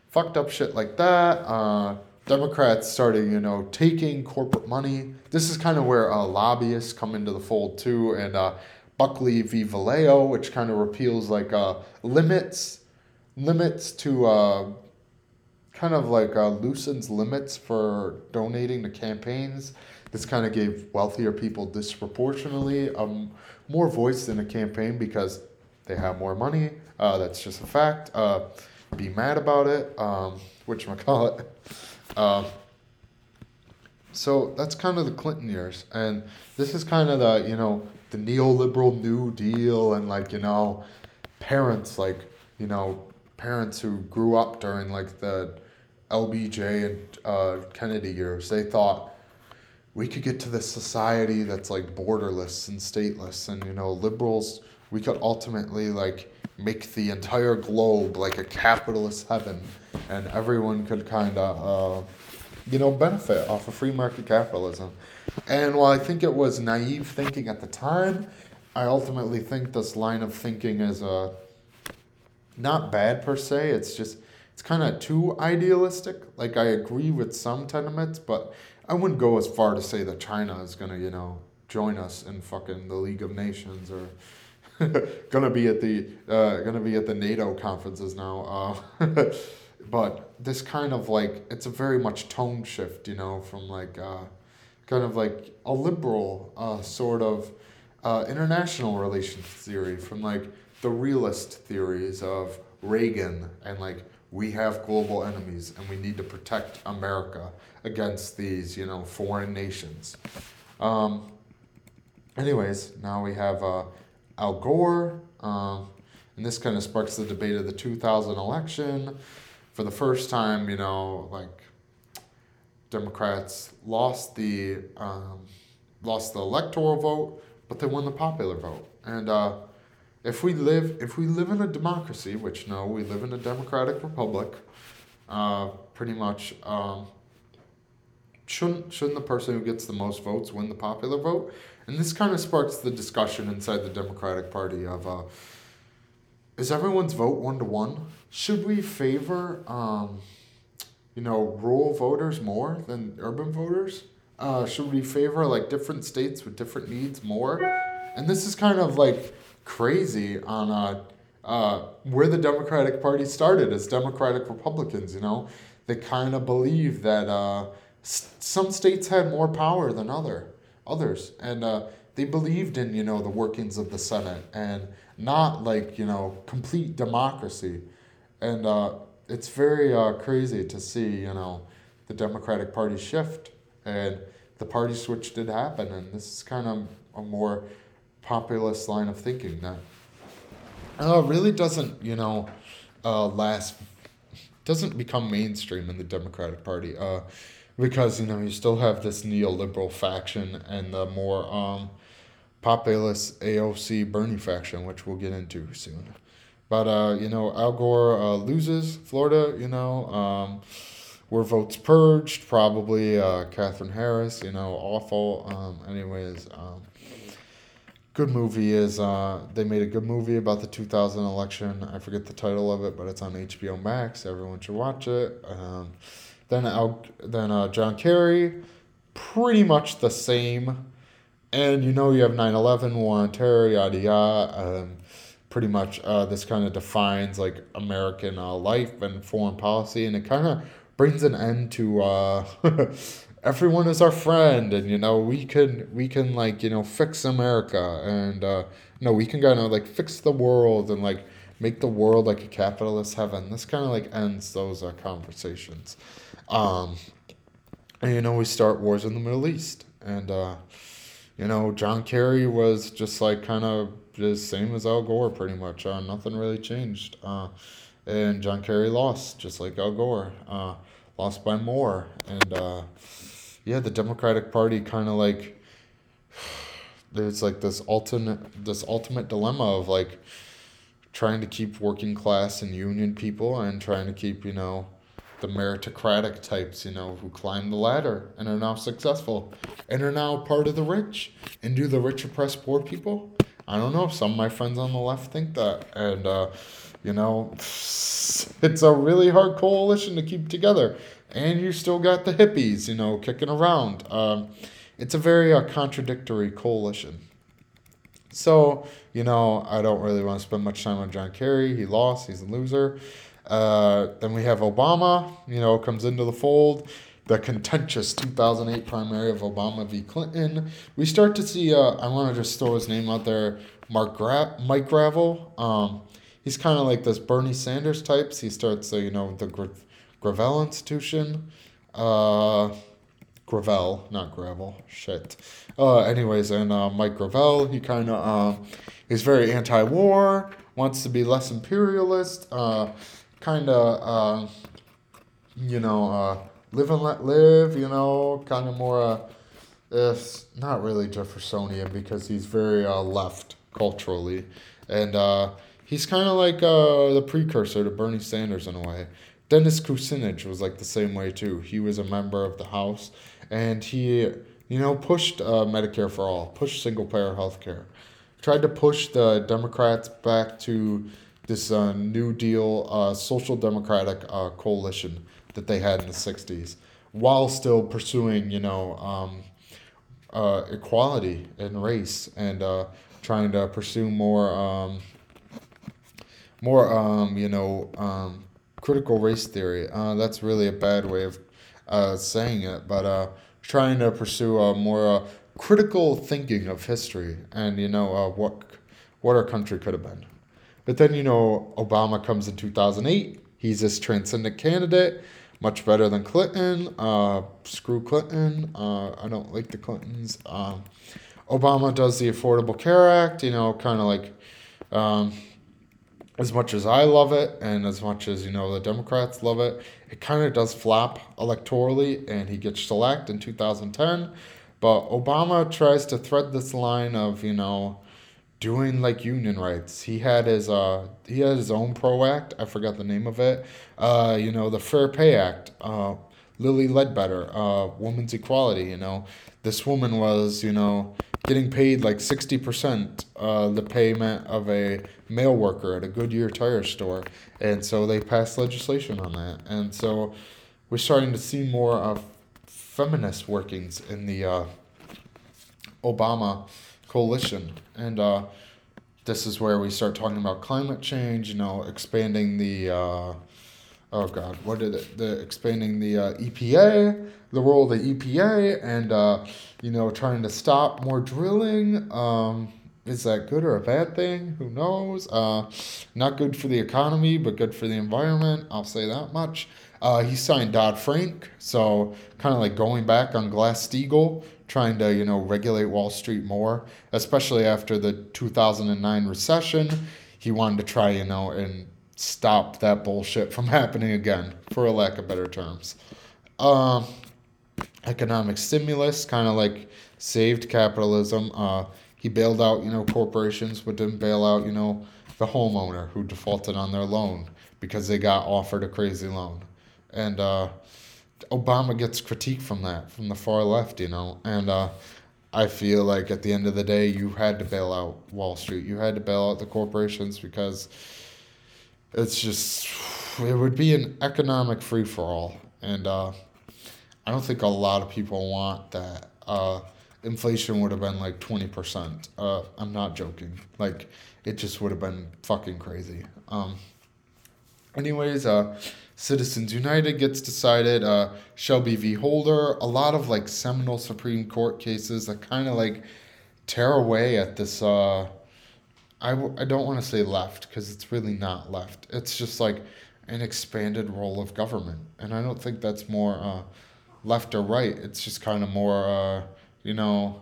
fucked up shit like that. Uh, Democrats started, you know, taking corporate money. This is kind of where uh, lobbyists come into the fold too, and uh, Buckley v. Vallejo, which kind of repeals like uh, limits, limits to uh, kind of like uh, loosens limits for donating to campaigns. This kind of gave wealthier people disproportionately um, more voice in a campaign because they have more money. Uh, that's just a fact. Uh, be mad about it. Um, whatchamacallit. Um, so that's kind of the Clinton years, and this is kind of the, you know, the neoliberal New Deal, and like, you know, parents like, you know, parents who grew up during like the L B J and uh, Kennedy years, they thought we could get to this society that's like borderless and stateless, and, you know, liberals, we could ultimately like make the entire globe like a capitalist heaven, and everyone could kind of, uh, you know, benefit off of free market capitalism. And while I think it was naive thinking at the time, I ultimately think this line of thinking is uh, not bad per se. It's just, it's kind of too idealistic. Like, I agree with some tenements, but I wouldn't go as far to say that China is going to, you know, join us in fucking the League of Nations or gonna be at the uh, gonna be at the NATO conferences now, uh, but this kind of like, it's a very much tone shift, you know, from like uh, kind of like a liberal uh, sort of uh, international relations theory, from like the realist theories of Reagan and like we have global enemies and we need to protect America against these, you know, foreign nations. Um, anyways, now we have. Uh, Al Gore, um, and this kind of sparks the debate of the two thousand election. For the first time, you know, like Democrats lost the um, lost the electoral vote, but they won the popular vote. And uh, if we live if we live in a democracy, which no, we live in a democratic republic, uh, pretty much. Um, shouldn't shouldn't the person who gets the most votes win the popular vote? And this kind of sparks the discussion inside the Democratic Party of, uh, is everyone's vote one-to-one? Should we favor, um, you know, rural voters more than urban voters? Uh, should we favor, like, different states with different needs more? And this is kind of, like, crazy on uh, uh, where the Democratic Party started as Democratic Republicans, you know? They kind of believe that uh, s- some states had more power than others. Others and uh, they believed in, you know, the workings of the Senate and not like, you know, complete democracy, and uh, it's very uh, crazy to see, you know, the Democratic Party shift, and the party switch did happen, and this is kind of a more populist line of thinking that uh, really doesn't, you know, uh, last, doesn't become mainstream in the Democratic Party, uh, because, you know, you still have this neoliberal faction and the more um, populist A O C Bernie faction, which we'll get into soon. But, uh, you know, Al Gore uh, loses Florida, you know, um, were votes purged, probably uh, Katherine Harris, you know, awful. Um, anyways, um, good movie is, uh, they made a good movie about the two thousand election. I forget the title of it, but it's on H B O Max. Everyone should watch it. Um, then Al, then uh, John Kerry, pretty much the same. And, you know, you have nine eleven, war on terror, yada, yada. Um, pretty much uh, this kind of defines, like, American uh, life and foreign policy. And it kind of brings an end to uh, everyone is our friend. And, you know, we can, we can like, you know, fix America. And, uh, no, we can kind of, like, fix the world and, like, make the world like a capitalist heaven. This kind of, like, ends those uh, conversations. Um, and, you know, we start wars in the Middle East. And, uh, you know, John Kerry was just, like, kind of the same as Al Gore, pretty much. Uh, nothing really changed. Uh, and John Kerry lost, just like Al Gore. Uh, lost by more. And, uh, yeah, the Democratic Party kind of, like, there's, like, this ultimate, this ultimate dilemma of, like, trying to keep working class and union people and trying to keep, you know, the meritocratic types, you know, who climb the ladder and are now successful and are now part of the rich. And do the rich oppress poor people? I don't know. Some of my friends on the left think that. And, uh, you know, it's a really hard coalition to keep together. And you still got the hippies, you know, kicking around. Um, it's a very uh, contradictory coalition. So, you know, I don't really want to spend much time on John Kerry. He lost. He's a loser. Uh, then we have Obama, you know, comes into the fold. The contentious two thousand eight primary of Obama v. Clinton. We start to see, uh, I want to just throw his name out there, Mark Gra- Mike Gravel. Um, he's kind of like this Bernie Sanders types. He starts, uh, you know, the Gra- Gravel Institution. Uh, Gravel, not Gravel. Shit. Uh, anyways, and uh, Mike Gravel, he kind of, um, he's very anti-war, wants to be less imperialist, uh, kind of, uh, you know, uh, live and let live, you know, kind of more, uh, it's not really Jeffersonian because he's very uh, left culturally. And uh, he's kind of like uh, the precursor to Bernie Sanders in a way. Dennis Kucinich was like the same way too. He was a member of the House and he, you know, pushed uh, Medicare for all, pushed single-payer health care, tried to push the Democrats back to this uh, New Deal uh, social democratic uh, coalition that they had in the sixties, while still pursuing, you know, um, uh, equality in race and uh, trying to pursue more, um, more, um, you know, um, critical race theory. Uh, that's really a bad way of uh, saying it, but uh, trying to pursue a more uh, critical thinking of history and, you know, uh, what what our country could have been. But then, you know, Obama comes in two thousand eight. He's this transcendent candidate, much better than Clinton. Uh, screw Clinton. Uh, I don't like the Clintons. Um, Obama does the Affordable Care Act, you know, kind of like, um, as much as I love it and as much as, you know, the Democrats love it, it kind of does flop electorally, and he gets shellacked in two thousand ten. But Obama tries to thread this line of, you know, doing like union rights. He had his uh he had his own pro act. I forgot the name of it. Uh, you know, the Fair Pay Act. Uh, Lily Ledbetter. Uh, women's equality. You know, this woman was, you know, getting paid like sixty percent uh the payment of a mail worker at a Goodyear tire store, and so they passed legislation on that, and so we're starting to see more of feminist workings in the uh, Obama coalition. And uh, this is where we start talking about climate change, you know, expanding the, uh, oh God, what did it, the expanding the uh, E P A, the role of the E P A, and, uh, you know, trying to stop more drilling, um, is that good or a bad thing? Who knows? Uh, not good for the economy, but good for the environment. I'll say that much. Uh, he signed Dodd-Frank, so kind of like going back on Glass-Steagall, trying to, you know, regulate Wall Street more, especially after the two thousand nine recession. He wanted to try, you know, and stop that bullshit from happening again, for a lack of better terms. Um, uh, economic stimulus, kind of like saved capitalism. Uh, he bailed out, you know, corporations, but didn't bail out, you know, the homeowner who defaulted on their loan because they got offered a crazy loan. And, uh, Obama gets critique from that, from the far left, you know, and, uh, I feel like at the end of the day, you had to bail out Wall Street. You had to bail out the corporations because it's just, it would be an economic free-for-all. And uh, I don't think a lot of people want that. Uh, inflation would have been like twenty percent. Uh, I'm not joking. Like, it just would have been fucking crazy. Um, anyways, uh, Citizens United gets decided. Uh, Shelby v. Holder. A lot of like seminal Supreme Court cases that kind of like tear away at this. Uh, I, w- I don't want to say left because it's really not left. It's just like an expanded role of government. And I don't think that's more uh, left or right. It's just kind of more, uh, you know,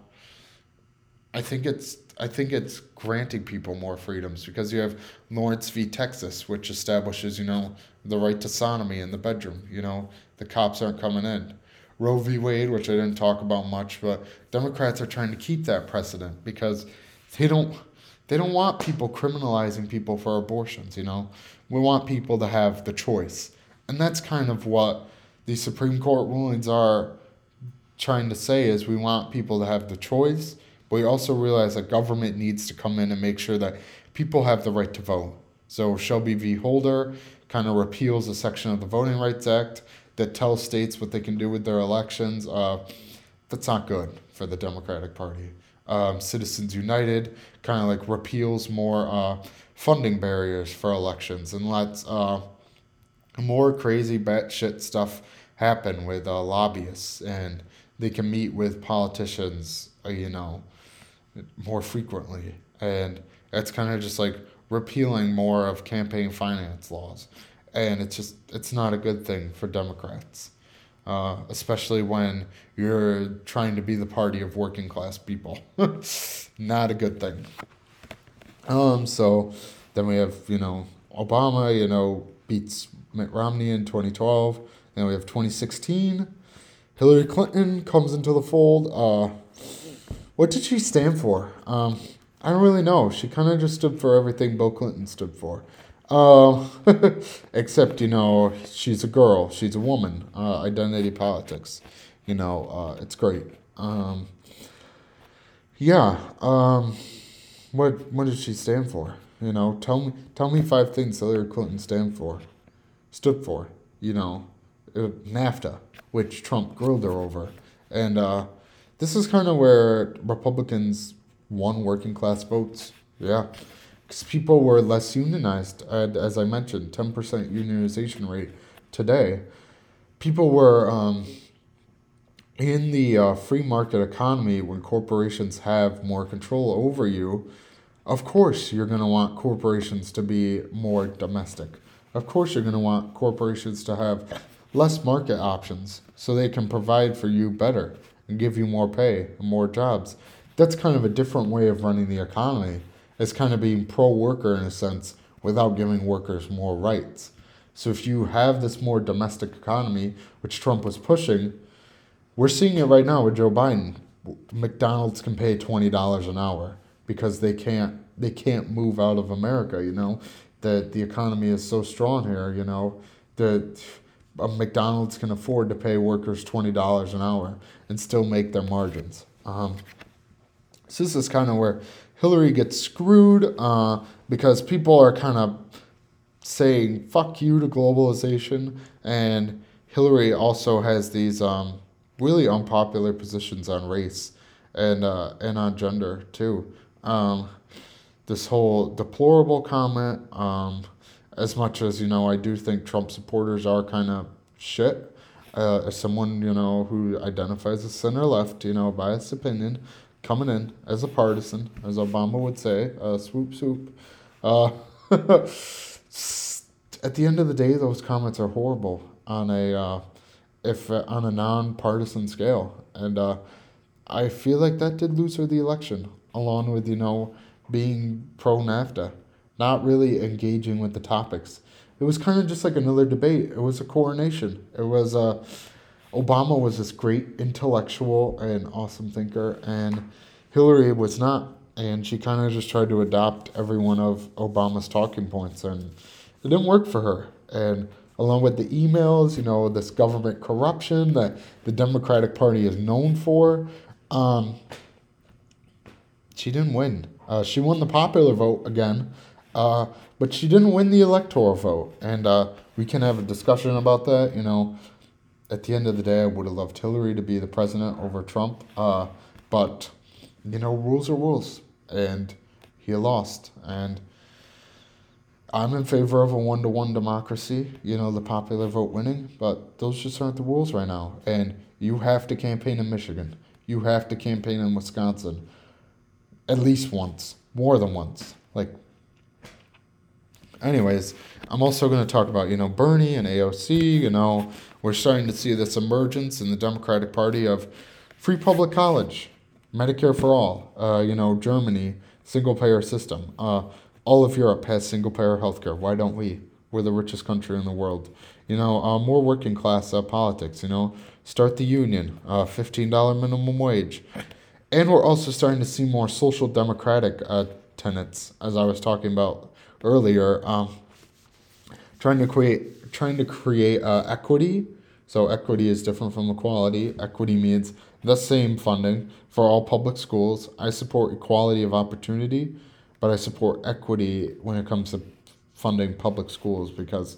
I think it's I think it's granting people more freedoms, because you have Lawrence v. Texas, which establishes, you know, the right to sodomy in the bedroom. You know, the cops aren't coming in. Roe v. Wade, which I didn't talk about much, but Democrats are trying to keep that precedent because they don't they don't want people criminalizing people for abortions, you know. We want people to have the choice. And that's kind of what the Supreme Court rulings are trying to say, is we want people to have the choice. But we also realize that government needs to come in and make sure that people have the right to vote. So Shelby v. Holder kind of repeals a section of the Voting Rights Act that tells states what they can do with their elections. Uh, that's not good for the Democratic Party. Um, Citizens United kind of like repeals more uh, funding barriers for elections and lets uh, more crazy batshit stuff happen with uh, lobbyists, and they can meet with politicians, uh, you know, more frequently. And that's kind of just like repealing more of campaign finance laws. And it's just, it's not a good thing for Democrats, uh, especially when you're trying to be the party of working class people. Not a good thing. Um. So then we have, you know, Obama, you know, beats Mitt Romney in twenty twelve. Then we have twenty sixteen. Hillary Clinton comes into the fold. Uh, what did she stand for? Um, I don't really know. She kind of just stood for everything Bill Clinton stood for. Uh, except, you know, she's a girl. She's a woman. Uh, identity politics. You know, uh, it's great. Um, yeah. Um, what what did she stand for? You know, tell me tell me five things Hillary Clinton stand for, stood for. You know, NAFTA, which Trump grilled her over. And uh, this is kind of where Republicans won working class votes. Yeah, because people were less unionized. And as I mentioned, ten percent unionization rate today. People were um, in the uh, free market economy, when corporations have more control over you. Of course, you're going to want corporations to be more domestic. Of course, you're going to want corporations to have less market options so they can provide for you better and give you more pay and more jobs. That's kind of a different way of running the economy. It's kind of being pro-worker in a sense without giving workers more rights. So if you have this more domestic economy, which Trump was pushing, we're seeing it right now with Joe Biden. McDonald's can pay twenty dollars an hour because they can't they can't move out of America, you know, that the economy is so strong here, you know, that a McDonald's can afford to pay workers twenty dollars an hour and still make their margins. Um, so this is kind of where Hillary gets screwed uh, because people are kind of saying, fuck you to globalization. And Hillary also has these um, really unpopular positions on race and uh, and on gender too. Um, this whole deplorable comment, um, as much as, you know, I do think Trump supporters are kind of shit. Uh, as someone, you know, who identifies as center left, you know, biased opinion, coming in as a partisan, as Obama would say, uh, swoop, swoop. Uh, at the end of the day, those comments are horrible on a uh, if uh, on a non-partisan scale. And uh, I feel like that did lose her the election, along with, you know, being pro-NAFTA, not really engaging with the topics. It was kind of just like another debate. It was a coronation. It was uh, Obama was this great intellectual and awesome thinker, and Hillary was not. And she kind of just tried to adopt every one of Obama's talking points, and it didn't work for her. And along with the emails, you know, this government corruption that the Democratic Party is known for, um, she didn't win. Uh, she won the popular vote again, uh, but she didn't win the electoral vote. And uh, we can have a discussion about that. You know, at the end of the day, I would have loved Hillary to be the president over Trump, uh, but, you know, rules are rules, and he lost. And I'm in favor of a one-to-one democracy, you know, the popular vote winning, but those just aren't the rules right now. And you have to campaign in Michigan. You have to campaign in Wisconsin at least once, more than once. Like, anyways, I'm also going to talk about, you know, Bernie and A O C. You know, we're starting to see this emergence in the Democratic Party of free public college, Medicare for all, uh, you know, Germany, single-payer system. Uh, all of Europe has single-payer healthcare. Why don't we? We're the richest country in the world. You know, uh, more working-class uh, politics, you know. Start the union, uh, fifteen dollars minimum wage. And we're also starting to see more social democratic uh, tenets, as I was talking about earlier, um, trying to create, trying to create uh, equity. So equity is different from equality. Equity means the same funding for all public schools. I support equality of opportunity, but I support equity when it comes to funding public schools because,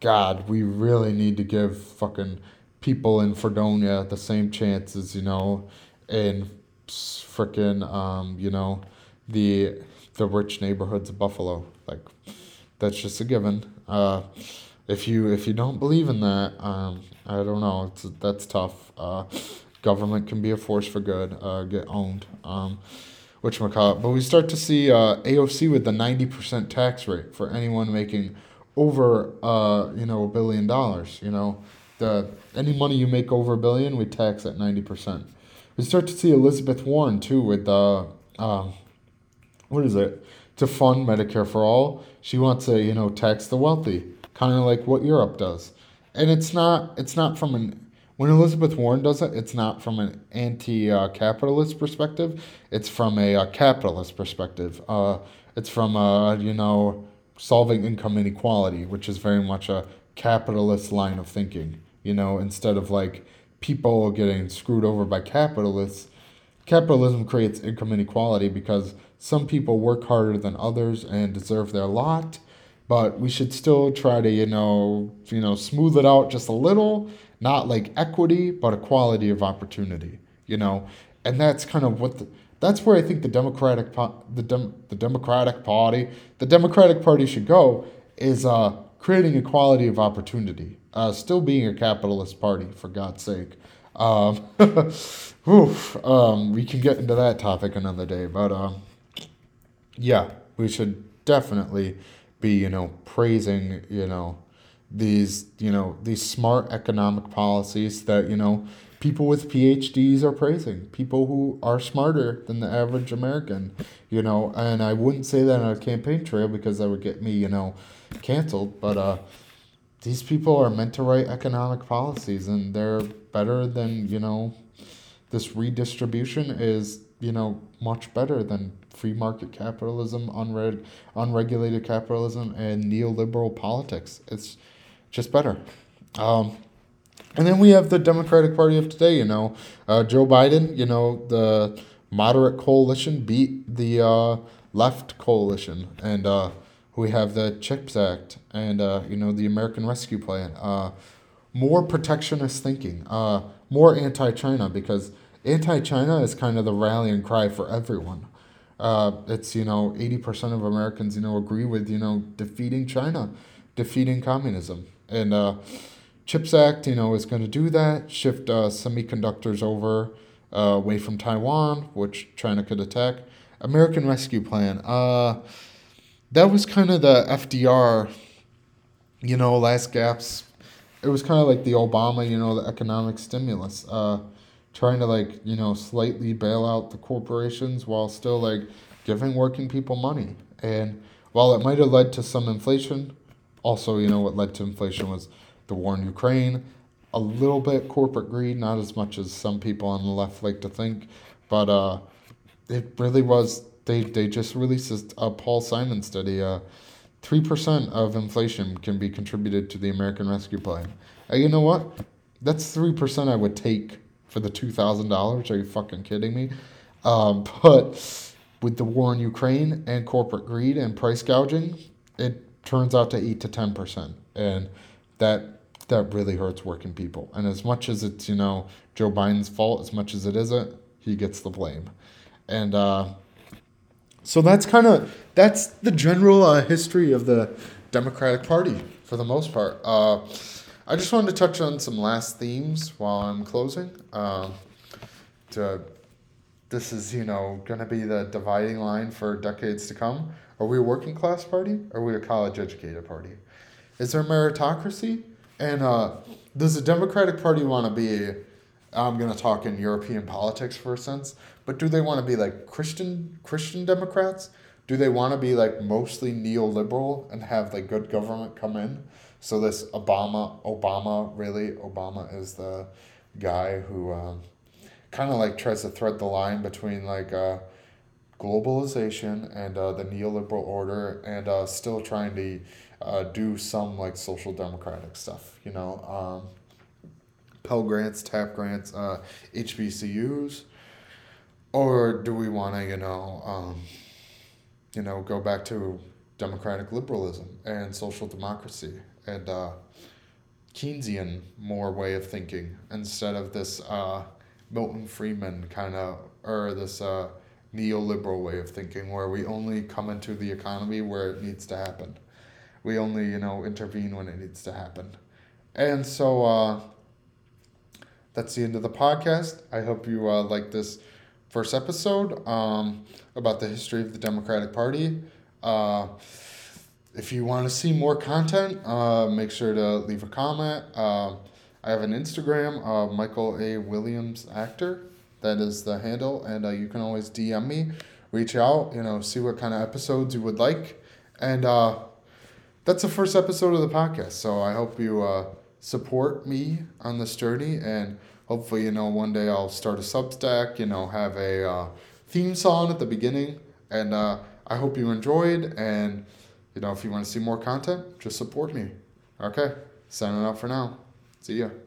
God, we really need to give fucking people in Fredonia the same chances, you know, in frickin', um, you know, the the rich neighborhoods of Buffalo. Like, that's just a given. Uh, if you if you don't believe in that, um, I don't know. It's, that's tough. Uh, government can be a force for good. Uh, get owned. Um, whatchamacallit. But we start to see uh, A O C with the ninety percent tax rate for anyone making over uh you know a billion dollars. You know, the any money you make over a billion, we tax at ninety percent. We start to see Elizabeth Warren, too, with, uh, um, what is it, to fund Medicare for all. She wants to, you know, tax the wealthy, kind of like what Europe does. And it's not it's not from an, when Elizabeth Warren does it, it's not from an anti-capitalist uh, perspective. It's from a uh, capitalist perspective. Uh, it's from, uh, you know, solving income inequality, which is very much a capitalist line of thinking, you know, instead of, like, people getting screwed over by capitalists. Capitalism creates income inequality because some people work harder than others and deserve their lot, but we should still try to, you know, you know, smooth it out just a little, not like equity, but equality of opportunity, you know, and that's kind of what the, that's where I think the Democratic po- the Dem- the Democratic Party the Democratic Party should go is uh creating equality of opportunity. Uh, still being a capitalist party, for God's sake. Um, oof, um, we can get into that topic another day, but um, yeah, we should definitely be, you know, praising, you know, these, you know, these smart economic policies that, you know, people with P H Ds are praising, people who are smarter than the average American, you know, and I wouldn't say that on a campaign trail because that would get me, you know, canceled, but, uh, these people are meant to write economic policies, and they're better than, you know, this redistribution is, you know, much better than free market capitalism, unreg- unregulated capitalism, and neoliberal politics. It's just better. Um, and then we have the Democratic Party of today, you know. Uh, Joe Biden, you know, the moderate coalition beat the uh, left coalition, and uh we have the CHIPS Act and, uh, you know, the American Rescue Plan. Uh, more protectionist thinking, uh, more anti-China, because anti-China is kind of the rallying cry for everyone. Uh, it's, you know, eighty percent of Americans, you know, agree with, you know, defeating China, defeating communism. And uh, CHIPS Act, you know, is going to do that, shift uh, semiconductors over uh, away from Taiwan, which China could attack. American Rescue Plan. Uh, that was kind of the F D R, you know, last gasp. It was kind of like the Obama, you know, the economic stimulus. Uh, trying to, like, you know, slightly bail out the corporations while still, like, giving working people money. And while it might have led to some inflation, also, you know, what led to inflation was the war in Ukraine, a little bit corporate greed, not as much as some people on the left like to think, but uh, it really was, they, they just released a Paul Simon study, uh, three percent of inflation can be contributed to the American Rescue Plan. And you know what? That's three percent I would take for the two thousand dollars. Are you fucking kidding me? Um, but with the war in Ukraine and corporate greed and price gouging, it turns out to eight to ten percent. And that that really hurts working people. And as much as it's, you know, Joe Biden's fault, as much as it isn't, he gets the blame. And uh, so that's kind of, that's the general uh, history of the Democratic Party for the most part. Uh, I just wanted to touch on some last themes while I'm closing. Uh, to, this is, you know, going to be the dividing line for decades to come. Are we a working class party? Are we a college educated party? Is there meritocracy? And uh, does the Democratic Party want to be, I'm going to talk in European politics for a sense, but do they want to be like Christian Christian Democrats? Do they want to be like mostly neoliberal and have like good government come in? So this Obama, Obama, really, Obama is the guy who uh, kind of like tries to thread the line between like uh, globalization and uh, the neoliberal order and uh, still trying to Uh, do some like social democratic stuff, you know, um, Pell grants, TAP grants, uh, H B C Us, or do we want to, you know, um, you know, go back to democratic liberalism and social democracy and uh, Keynesian more way of thinking instead of this uh, Milton Friedman kind of, or this uh, neoliberal way of thinking where we only come into the economy where it needs to happen. We only, you know, intervene when it needs to happen. And so uh, that's the end of the podcast. I hope you uh, liked this first episode um, about the history of the Democratic Party. Uh, if you want to see more content, uh, make sure to leave a comment. Uh, I have an Instagram, uh, Michael A. Williams Actor. That is the handle. And uh, you can always D M me, reach out, you know, see what kind of episodes you would like. And uh that's the first episode of the podcast, so I hope you uh, support me on this journey, and hopefully, you know, one day I'll start a Substack, you know, have a uh, theme song at the beginning, and uh, I hope you enjoyed, and, you know, if you want to see more content, just support me. Okay, signing out for now. See ya.